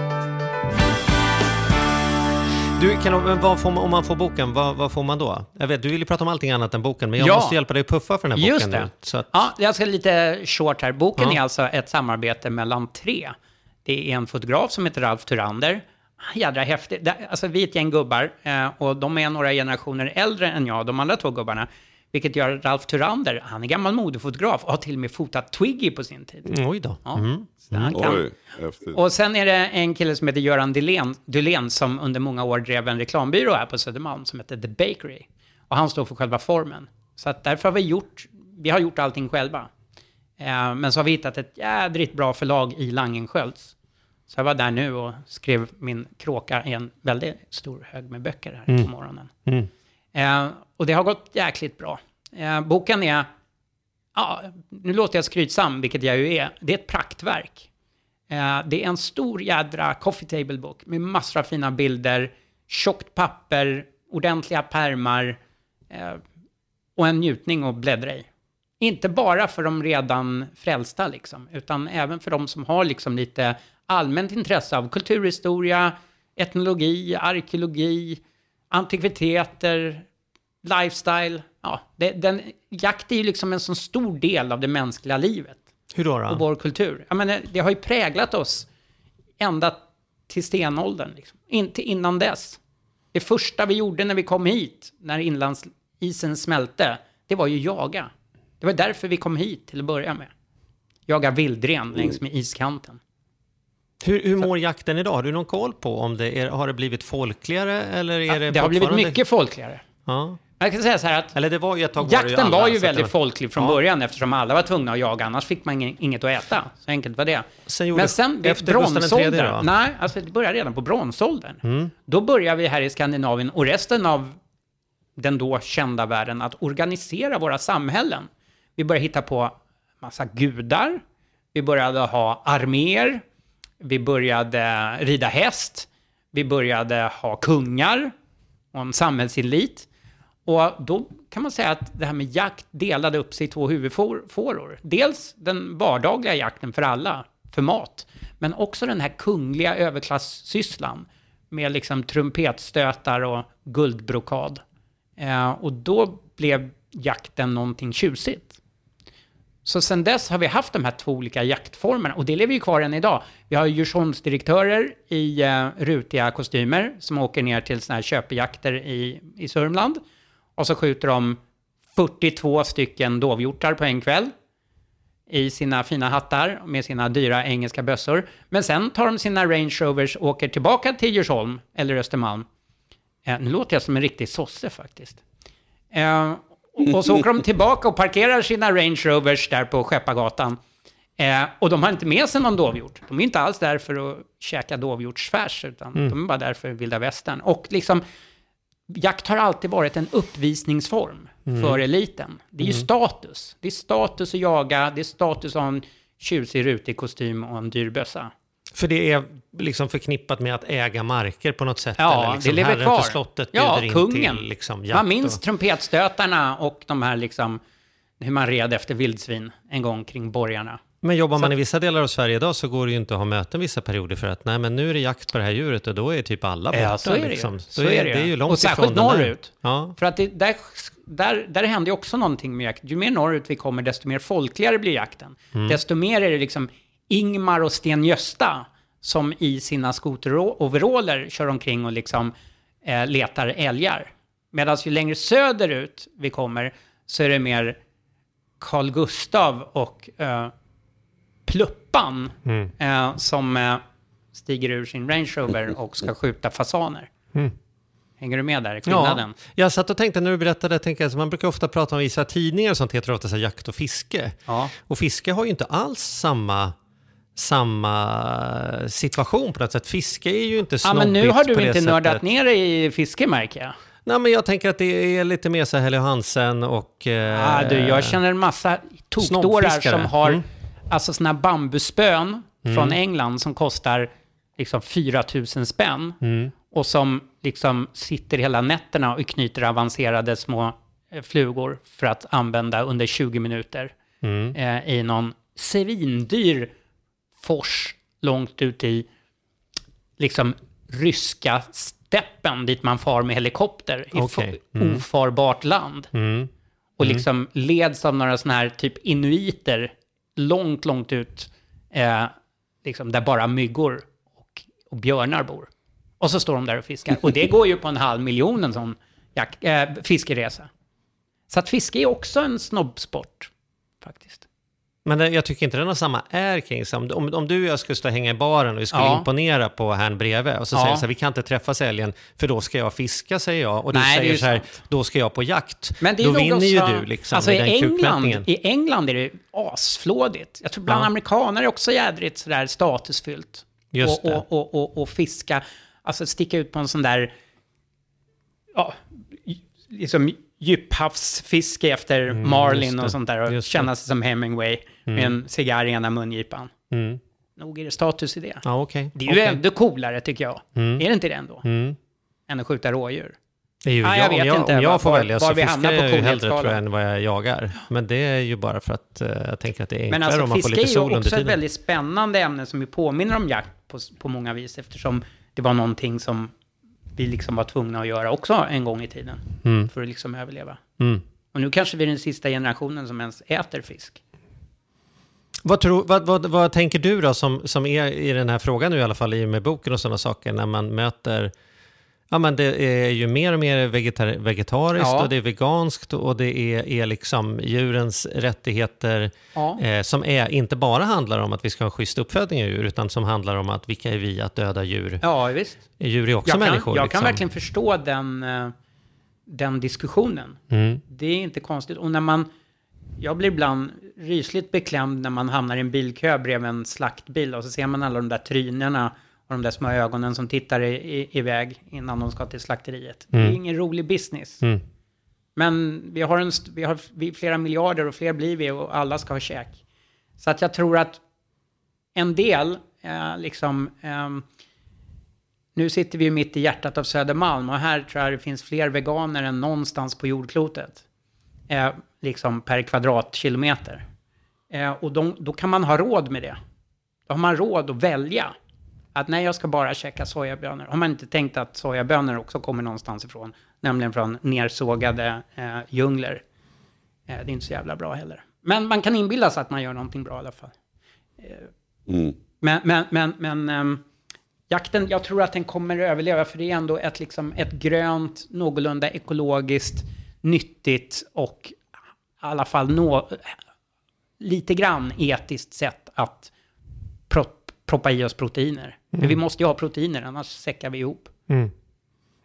Du, kan, men vad får man, om man får boken, vad, vad får man då? Jag vet, du vill ju prata om allting annat än boken, men jag ja. måste hjälpa dig att puffa för den här boken. Just det. Nu, så att... Ja, jag ska lite short här. Boken ja. är alltså ett samarbete mellan tre. Det är en fotograf som heter Ralf Turander. Jädra häftigt. Alltså, vi är ett gäng gubbar, och de är några generationer äldre än jag, de andra två gubbarna. Vilket gör Ralf Turander, han är gammal modefotograf och har till och med fotat Twiggy på sin tid. Oj då. Ja, mm. så han kan. Oj, häftigt. Och sen är det en kille som heter Göran Dylén, Dylén som under många år drev en reklambyrå här på Södermalm som heter The Bakery. Och han står för själva formen. Så att därför har vi gjort, vi har gjort allting själva. Eh, men så har vi hittat ett jädrigt bra förlag i Langenskjöld. Så jag var där nu och skrev min kråka i en väldigt stor hög med böcker här mm. på morgonen. Mm. Eh, och det har gått jäkligt bra. Eh, boken är, ja, nu låter jag skrytsam, vilket jag ju är. Det är ett praktverk. Eh, det är en stor jädra coffee table bok med massor av fina bilder, tjockt papper, ordentliga pärmar eh, och en njutning att bläddra i. Inte bara för de redan frälsta liksom, utan även för de som har liksom lite allmänt intresse av kulturhistoria, etnologi, arkeologi, antikviteter, lifestyle. Ja, det, den, jakt är ju liksom en sån stor del av det mänskliga livet. Hur då då? Och vår kultur. Jag menar, det har ju präglat oss ända till stenåldern. Liksom. Inte innan dess. Det första vi gjorde när vi kom hit, när inlandsisen smälte, det var ju jaga. Det var därför vi kom hit till att börja med. Jaga vildren mm. längs med iskanten. Hur, hur mår jakten idag? Har du någon koll på om det är, har det blivit folkligare? Eller är ja, det, det har blivit mycket folkligare. Ja. Jag kan säga så här att eller det var ju ett tag jakten var ju, var ju väldigt folklig från ja. början eftersom alla var tvungna att jaga, annars fick man inget att äta. Så enkelt var det. Sen men sen efter bronsåldern, nej, alltså det började redan på bronsåldern. Mm. Då börjar vi här i Skandinavien och resten av den då kända världen att organisera våra samhällen. Vi började hitta på massa gudar. Vi började ha arméer. Vi började rida häst. Vi började ha kungar och en samhällselit. Och då kan man säga att det här med jakt delade upp sig i två huvudfåror. Dels den vardagliga jakten för alla, för mat. Men också den här kungliga överklasssysslan med liksom trumpetstötar och guldbrokad. Eh, och då blev jakten någonting tjusigt. Så sen dess har vi haft de här två olika jaktformerna. Och det lever ju kvar än idag. Vi har Djursholmsdirektörer i uh, rutiga kostymer som åker ner till såna här köpejakter i, i Sörmland. Och så skjuter de fyrtiotvå stycken dovhjortar på en kväll i sina fina hattar med sina dyra engelska bössor. Men sen tar de sina Range Rovers och åker tillbaka till Djursholm eller Östermalm. Uh, nu låter jag som en riktig sosse faktiskt. Uh, Och så åker de tillbaka och parkerar sina Range Rovers där på Skeppagatan. Eh, och de har inte med sig någon dovhjort. De är inte alls där för att käka dovhjortsfärs, utan mm. de är bara där för vilda västern. Och liksom, jakt har alltid varit en uppvisningsform mm. för eliten. Det är ju mm. status. Det är status att jaga, det är status att ha en tjusig rutig kostym och en dyr bössa. För det är liksom förknippat med att äga marker på något sätt. Ja, eller liksom det lever kvar. Slottet ja, kungen. Till, liksom, man minns och... trumpetstötarna och de här liksom, hur man red efter vildsvin en gång kring borgarna. Men jobbar så... man i vissa delar av Sverige idag så går det ju inte att ha möten vissa perioder för att nej, men nu är det jakt på det här djuret och då är typ alla borta. Ja, så är det liksom. Så, så är det, det är ju långt och särskilt norrut. Ja. För att det, där, där, där händer ju också någonting med jakt. Ju mer norrut vi kommer desto mer folkligare blir jakten. Mm. Desto mer är det liksom Ingmar och Sten Gösta som i sina skoteroveraller kör omkring och liksom eh, letar älgar. Medan ju längre söderut vi kommer så är det mer Carl Gustav och eh, Pluppan mm. eh, som eh, stiger ur sin Range Rover och ska skjuta fasaner. Mm. Hänger du med där i skillnaden? Ja, jag satt och tänkte när du berättade, jag tänkte, alltså, man brukar ofta prata om vissa tidningar och sånt heter ofta så här, jakt och fiske. Ja. Och fiske har ju inte alls samma... samma situation på något sätt. Fiske är ju inte snobbigt. Ja, men nu har du inte nördat ner dig i fiske, märker jag. Nej, men jag tänker att det är lite mer så här Helly Hansen och... Eh, ja, du, jag känner en massa tokdårar som har mm. alltså såna bambuspön mm. från England som kostar liksom fyra tusen spänn mm. och som liksom sitter hela nätterna och knyter avancerade små flugor för att använda under tjugo minuter mm. eh, i någon svindyr fors långt ut i liksom ryska steppen dit man far med helikopter i okay. mm. ofarbart land. Mm. Och liksom leds av några sådana här typ inuiter långt, långt ut eh, liksom där bara myggor och, och björnar bor. Och så står de där och fiskar. Och det går ju på en halv miljon en sån jak- eh, fiskeresa. Så att fiske är också en snobbsport faktiskt. Men det, jag tycker inte den har samma är kring sig. Om, om du och jag skulle stå och hänga i baren och vi skulle ja. imponera på herrn bredvid och så ja. säger så här, vi kan inte träffas älgen för då ska jag fiska, säger jag. Och du Nej, säger så här, sant. Då ska jag på jakt. Men det är då vinner också, ju du liksom alltså i den England, i England är det asflådigt. Jag tror bland ja. amerikaner är också jädrigt så där statusfyllt. Just och, och, och, och, och fiska, alltså sticka ut på en sån där ja, liksom djuphavsfiske efter mm, marlin och sånt där och känna sig som Hemingway mm. med en cigarr i ena mungipan. Mm. Nog är det status i det. Ja, okay. Det är ju okay. ändå coolare tycker jag. Mm. Är det inte det ändå? Mm. Än att skjuta rådjur. Det är ju, ah, jag, jag vet jag, inte jag var, får välja var, var så vi hamnar på coolhetsskalan. Hellre tror jag än vad jag jagar. Men det är ju bara för att uh, jag tänker att det är enklare alltså, om man får lite sol under tiden. Men alltså fiske är ju också ett väldigt spännande ämne som ju påminner om jakt på, på många vis eftersom det var någonting som vi liksom var tvungna att göra också en gång i tiden. Mm. För att liksom överleva. Mm. Och nu kanske vi är den sista generationen som ens äter fisk. Vad, tror, vad, vad, vad tänker du då som, som är i den här frågan nu i alla fall i med boken och sådana saker när man möter... Ja, men det är ju mer och mer vegetar- vegetariskt ja. och det är veganskt och det är, är liksom djurens rättigheter ja. eh, som är, inte bara handlar om att vi ska ha en schysst uppfödning av djur utan som handlar om att vilka är vi att döda djur. Ja, visst. Djur är också jag människor. Kan, jag liksom. kan verkligen förstå den, den diskussionen. Mm. Det är inte konstigt. Och när man, jag blir ibland rysligt beklämd när man hamnar i en bilkö bredvid en slaktbil och så ser man alla de där trynerna och de där små ögonen som tittar i, i, iväg innan de ska till slakteriet. Mm. Det är ingen rolig business. Mm. Men vi har, en, vi har vi, flera miljarder och fler blir vi och alla ska ha käk. Så att jag tror att en del eh, liksom... Eh, nu sitter vi ju mitt i hjärtat av Södermalm och här tror jag det finns fler veganer än någonstans på jordklotet. Eh, liksom per kvadratkilometer. Eh, och de, då kan man ha råd med det. Då har man råd att välja. Att nej, jag ska bara checka sojabönor. Har man inte tänkt att sojabönor också kommer någonstans ifrån? Nämligen från nersågade eh, djungler. Eh, det är inte så jävla bra heller. Men man kan inbilla sig att man gör någonting bra i alla fall. Eh, mm. Men, men, men, men eh, jakten, jag tror att den kommer att överleva. För det är ändå ett, liksom, ett grönt, någorlunda ekologiskt, nyttigt och i alla fall nå, lite grann etiskt sätt att prot- proppa i oss proteiner. Mm. Men vi måste ju ha proteiner, annars säckar vi ihop. Mm.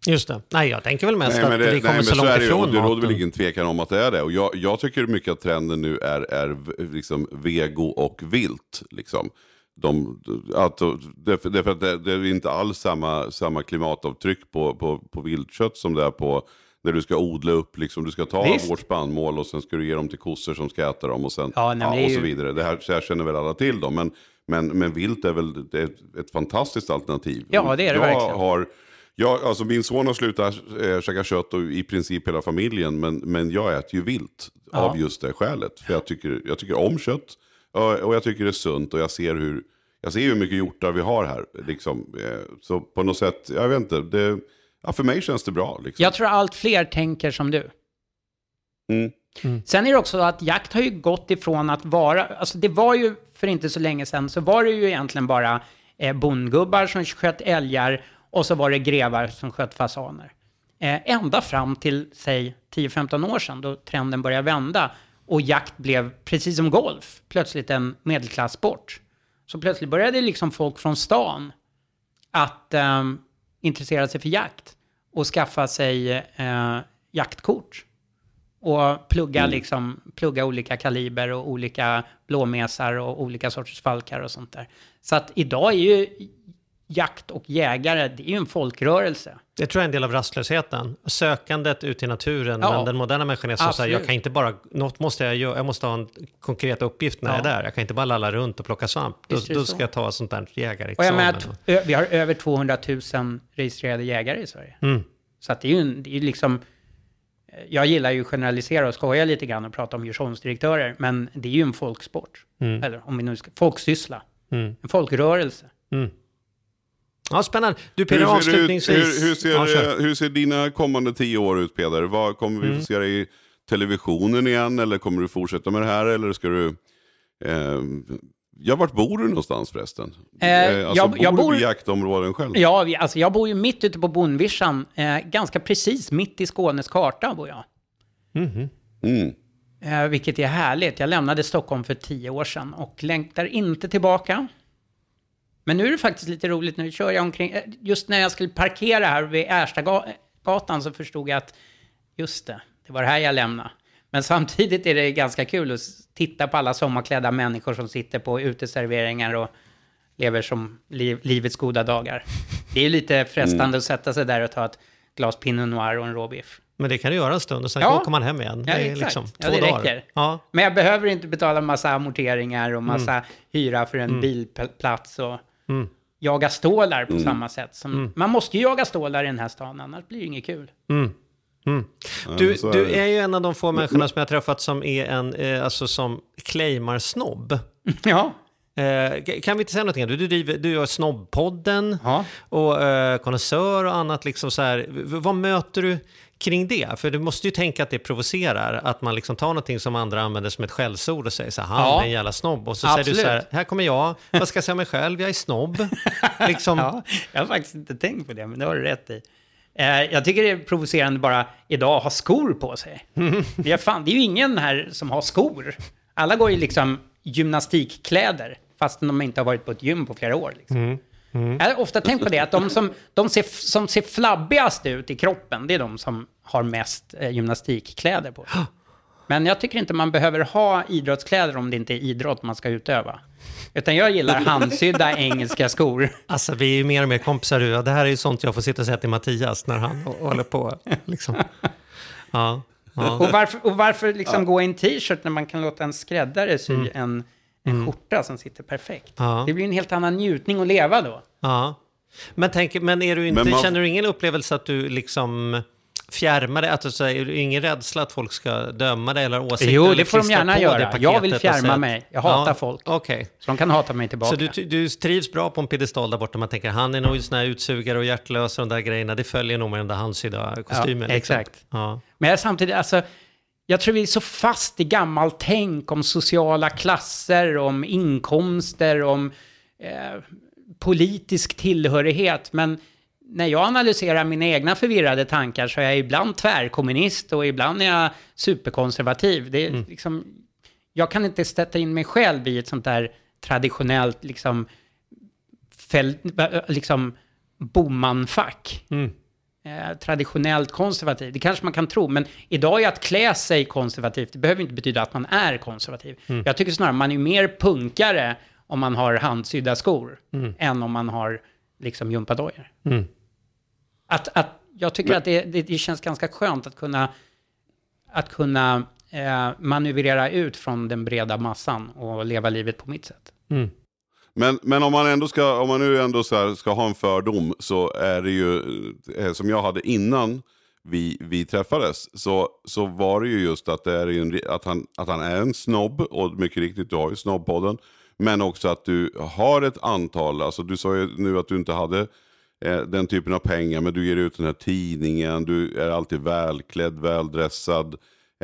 Just det. Nej, jag tänker väl mest nej, att det, det kommer nej, så långt så ifrån. Det råder väl ingen tvekan om att det är det. Och jag, jag tycker mycket att trenden nu är, är liksom vego och vilt. Liksom. De, att, det, det, det, det är inte alls samma, samma klimatavtryck på, på, på viltkött som det är på när du ska odla upp, liksom, du ska ta Visst. vårt spannmål och sen ska du ge dem till kossor som ska äta dem och, sen, ja, nej, ja, och så vidare. Det här, så här känner väl alla till dem, men Men, men vilt är väl det är ett fantastiskt alternativ. Ja, det är det jag verkligen. Har, jag, alltså min son har slutat äh, käka kött och i princip hela familjen. Men, men jag äter ju vilt ja. av just det skälet. För jag tycker, jag tycker om kött och jag tycker det är sunt. Och jag ser hur, jag ser hur mycket hjortar vi har här. Liksom. Så på något sätt, jag vet inte. Det, ja, för mig känns det bra. Liksom. Jag tror allt fler tänker som du. Mm. Mm. Sen är det också att jakt har ju gått ifrån att vara, alltså det var ju för inte så länge sedan så var det ju egentligen bara eh, bondgubbar som sköt älgar och så var det grevar som sköt fasaner. Eh, ända fram till, säg, tio femton år sedan då trenden började vända och jakt blev, precis som golf, plötsligt en medelklasssport. Så plötsligt började liksom folk från stan att eh, intressera sig för jakt och skaffa sig eh, jaktkort. Och plugga, mm. liksom, plugga olika kaliber och olika blåmesar och olika sorters falkar och sånt där. Så att idag är ju jakt och jägare, det är ju en folkrörelse. Det tror jag är en del av rastlösheten. Sökandet ut i naturen. Ja. Men den moderna människan är så att jag kan inte bara, något måste jag göra, jag måste ha en konkret uppgift när ja. jag är där. Jag kan inte bara lalla runt och plocka svamp. Då, då ska jag ta sånt där jägarexamen. Och jag menar att vi har över tvåhundratusen registrerade jägare i Sverige. Mm. Så att det är ju det är liksom... Jag gillar ju att generalisera och skoja lite grann och prata om Djursholmsdirektörer, men det är ju en folksport. Mm. Eller om vi nu ska, folksyssla. Mm. En folkrörelse. Mm. Ja, spännande. Du Peder, hur avslutningsvis. Ut, hur, hur, ser, ja, hur ser dina kommande tio år ut, Peder? Vad kommer vi mm. få se i televisionen igen? Eller kommer du fortsätta med det här? Eller ska du... Eh, Ja, vart bor du någonstans förresten? Eh, alltså, jag, bor jag bor du i jaktområden själv? Ja, alltså jag bor ju mitt ute på Bonnvischan. Eh, ganska precis mitt i Skånes karta bor jag. Mm-hmm. Mm. Eh, vilket är härligt. Jag lämnade Stockholm för tio år sedan och längtar inte tillbaka. Men nu är det faktiskt lite roligt. Nu kör jag omkring. Just när jag skulle parkera här vid Erstagatan så förstod jag att just det, det var det här jag lämnade. Men samtidigt är det ganska kul att titta på alla sommarklädda människor som sitter på uteserveringar och lever som liv, livets goda dagar. Det är lite frestande mm. att sätta sig där och ta ett glas Pinot Noir och en råbiff. Men det kan du göra en stund och sen ja. Kommer man hem igen. Det är ja, exakt. Liksom två ja, det dagar. Räcker. Ja. Men jag behöver inte betala massa amorteringar och massa mm. hyra för en mm. bilplats och mm. jaga stålar på mm. samma sätt. Som, mm. man måste ju jaga stålar i den här stan, annars blir det inget kul. Mm. Mm. Du, ja, är du är ju en av de få människorna som jag träffat som är en eh, alltså som claimar snobb. Ja. Eh, kan vi inte säga någonting? Du, du, du gör snobbpodden ja. och eh, konnässör och annat liksom så här. Vad möter du kring det? För du måste ju tänka att det provocerar att man liksom tar någonting som andra använder som ett skällsord och säger så här, han ja. är en jävla snobb. Och så Absolut. säger du så här, här kommer jag, vad ska jag säga mig själv? Jag är snobb. liksom. Ja, jag har faktiskt inte tänkt på det, men det har du rätt i. Jag tycker det är provocerande bara idag ha skor på sig. Det är, fan, det är ju ingen här som har skor. Alla går ju liksom gymnastikkläder fast de inte har varit på ett gym på flera år. Liksom. Mm. Mm. Jag har ofta tänkt på det att de, som, de ser, som ser flabbigast ut i kroppen det är de som har mest gymnastikkläder på sig. Men jag tycker inte man behöver ha idrottskläder om det inte är idrott man ska utöva. Utan jag gillar handsydda engelska skor. Alltså vi är ju mer och mer kompisar du. Det här är ju sånt jag får sitta och säga till Mattias när han håller på. Liksom. Ja, ja. Och varför, och varför liksom ja. gå i en t-shirt när man kan låta en skräddare sy mm. en, en mm. skjorta som sitter perfekt. Ja. Det blir en helt annan njutning att leva då. Ja. Men, tänk, men, är du inte, men man... känner du ingen upplevelse att du liksom... fjärmar det, att du säger ingen rädsla att folk ska döma dig eller åsikter? Jo, det får de gärna göra. Jag vill fjärma mig. Jag hatar ja, folk. Okay. Så de kan hata mig tillbaka. Så du, du trivs bra på en pedestal där borta. Man tänker, han är nog sån här utsugare och hjärtlös och de där grejerna. Det följer nog med den där handsydda kostymen. Ja, exakt. Liksom. Ja. Men jag, samtidigt, alltså, jag tror vi är så fast i gammalt tänk om sociala klasser, om inkomster, om eh, politisk tillhörighet. Men när jag analyserar mina egna förvirrade tankar så är jag ibland tvärkommunist och ibland är jag superkonservativ. Det är mm. liksom, jag kan inte sätta in mig själv i ett sånt där traditionellt liksom, fäl, liksom bomanfack. Mm. Eh, traditionellt konservativ. Det kanske man kan tro, men idag är att klä sig konservativt. Det behöver inte betyda att man är konservativ. Mm. Jag tycker snarare man är mer punkare om man har handsydda skor mm. än om man har liksom gympadojor. Mm. Att, att jag tycker men, att det, det, det känns ganska skönt att kunna att kunna eh, manövrera ut från den breda massan och leva livet på mitt sätt. Mm. Men men om man ändå ska om man nu ändå så här ska ha en fördom så är det ju eh, som jag hade innan vi vi träffades så så var det ju just att det är en, att han att han är en snobb och mycket riktigt du har ju snobbpodden. Men också att du har ett antal, alltså du sa ju nu att du inte hade eh, den typen av pengar, men du ger ut den här tidningen, du är alltid välklädd, väldressad,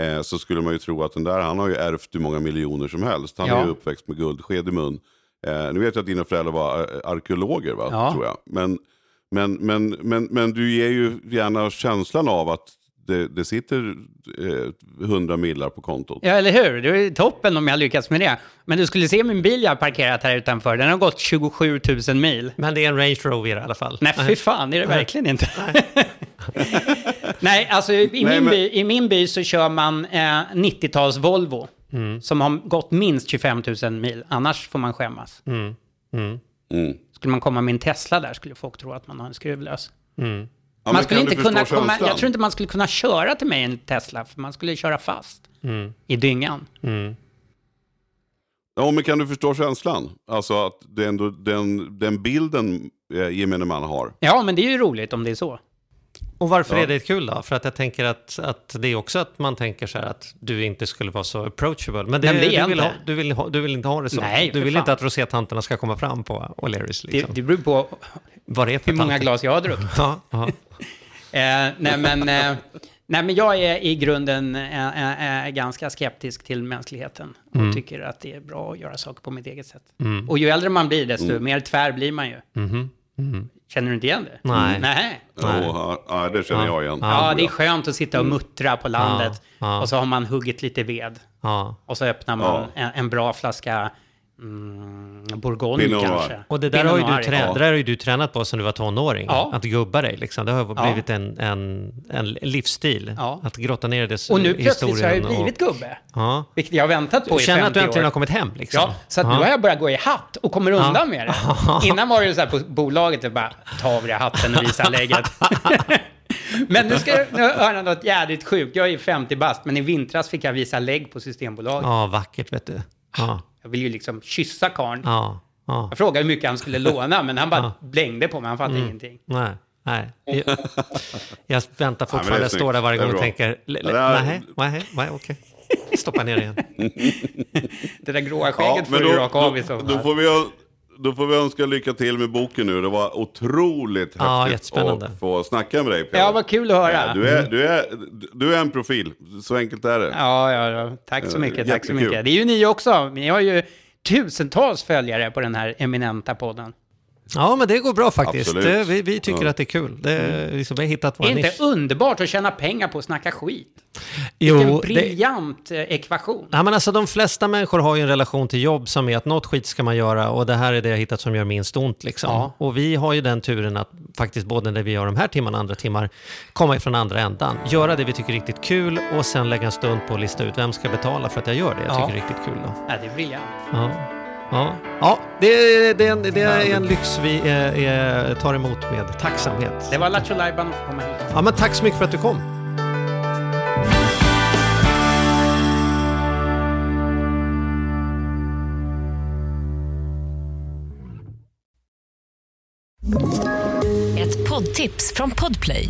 eh, så skulle man ju tro att den där, han har ju ärvt hur många miljoner som helst. Han ja. är ju uppväxt med guldsked i mun. Eh, nu vet jag att dina föräldrar var ar- arkeologer va, ja. tror jag. Men, men, men, men, men du ger ju gärna känslan av att Det, det sitter hundra eh, millar på kontot. Ja, eller hur? Det är toppen om jag lyckas med det. Men du skulle se min bil jag har parkerat här utanför. Den har gått tjugosjutusen mil. Men det är en Range Rover i alla fall. Nej, fy fan, är det verkligen inte. Nej, Nej alltså i, Nej, min men... by, i min by så kör man eh, nittio-tals Volvo. Mm. Som har gått minst tjugofemtusen mil. Annars får man skämmas. Mm. Mm. Mm. Skulle man komma med en Tesla där skulle folk tro att man har en skruvlös. Mm. Man ja, skulle inte kunna komma, jag tror inte man skulle kunna köra till mig en Tesla för man skulle köra fast mm. i dyngan. Mm. Ja, men kan du förstå känslan? Alltså att det ändå, den, den bilden eh, gemene man har. Ja, men det är ju roligt om det är så. Och varför ja. är det kul då? För att jag tänker att, att det är också att man tänker så här att du inte skulle vara så approachable. Men det, Nej, det är du, vill ha, du, vill ha, du vill inte ha det så. Nej, du vill fan. inte att rosétanterna ska komma fram på O'Learys. Liksom. Det, det beror på Var är hur många tanter? glas jag har druckit. ja, eh, nej, men, eh, nej, men jag är i grunden eh, eh, ganska skeptisk till mänskligheten. Och mm. tycker att det är bra att göra saker på mitt eget sätt. Mm. Och ju äldre man blir, desto mm. mer tvär blir man ju. Mm. Mm. Känner du inte igen det? Nej. Nej. Oh, ja, det känner jag igen. Ja, det är skönt att sitta och muttra på landet. Ja. Och så har man huggit lite ved. Ja. Och så öppnar man ja. en, en bra flaska mm, Bourgogne kanske. Och det där har, ju du trä- ja. där har ju du tränat på sedan du var tonåring. Ja. Att gubba dig liksom. Det har blivit ja. en, en, en livsstil. Ja. Att grotta ner det historien. Och nu plötsligt så har jag blivit gubbe. Ja. Vilket jag har väntat på i femtio år. Känner att du äntligen har kommit hem liksom. Ja, så att ja. nu har jag börjat gå i hatt och kommer undan ja. med det. Innan var det så här på bolaget att bara ta av dig hatten och visa läget. Men nu ska jag höra något jävligt sjukt. Jag är femtio bast, men i vintras fick jag visa lägg på Systembolaget. Ja, vackert vet du. Ja. Jag vill ju liksom kyssa karln. Ja, ja. Jag frågade hur mycket han skulle låna, men han bara ja. blängde på mig. Han fattade mm. ingenting. Nej, nej. Jag, jag väntar fortfarande. Ja, jag står där varje gång och tänker, nej, nej, nej, okej. Stoppa ner igen. Det där gråa skägget ja, får du raka av i sommar. Då får vi... Då får vi önska lycka till med boken nu. Det var otroligt ja, häftigt att få snacka med dig, Peder. Ja, vad kul att höra. Du är, du, är, du är en profil, så enkelt är det. Ja, ja, ja. Tack så mycket. Tack så mycket. Det är ju ni också. Ni har ju tusentals följare på den här eminenta podden. Ja, men det går bra faktiskt. Det, vi, vi tycker ja. att det är kul. Det är, liksom, vi har hittat vår nisch. Är inte underbart att tjäna pengar på att snacka skit? Jo, det är en briljant det... ekvation. Ja, men alltså, de flesta människor har ju en relation till jobb som är att något skit ska man göra och det här är det jag hittat som gör minst ont. Liksom. Ja. Och vi har ju den turen att faktiskt både när vi gör de här timmarna och andra timmar komma ifrån andra ändan. Göra det vi tycker är riktigt kul och sen lägga en stund på att lista ut vem ska betala för att jag gör det. Jag tycker ja. är riktigt kul. Då. Ja, det är briljant. Ja. Ja, ja det, det, det, det, det är en lyx vi eh, tar emot med tacksamhet. Det var Lattjo Lajban att få komma hit. Ja, men tack så mycket för att du kom. Ett poddtips från Podplay.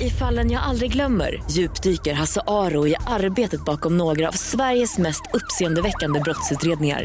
I Fallen jag aldrig glömmer djupdyker Hasse Aro i arbetet bakom några av Sveriges mest uppseendeväckande brottsutredningar.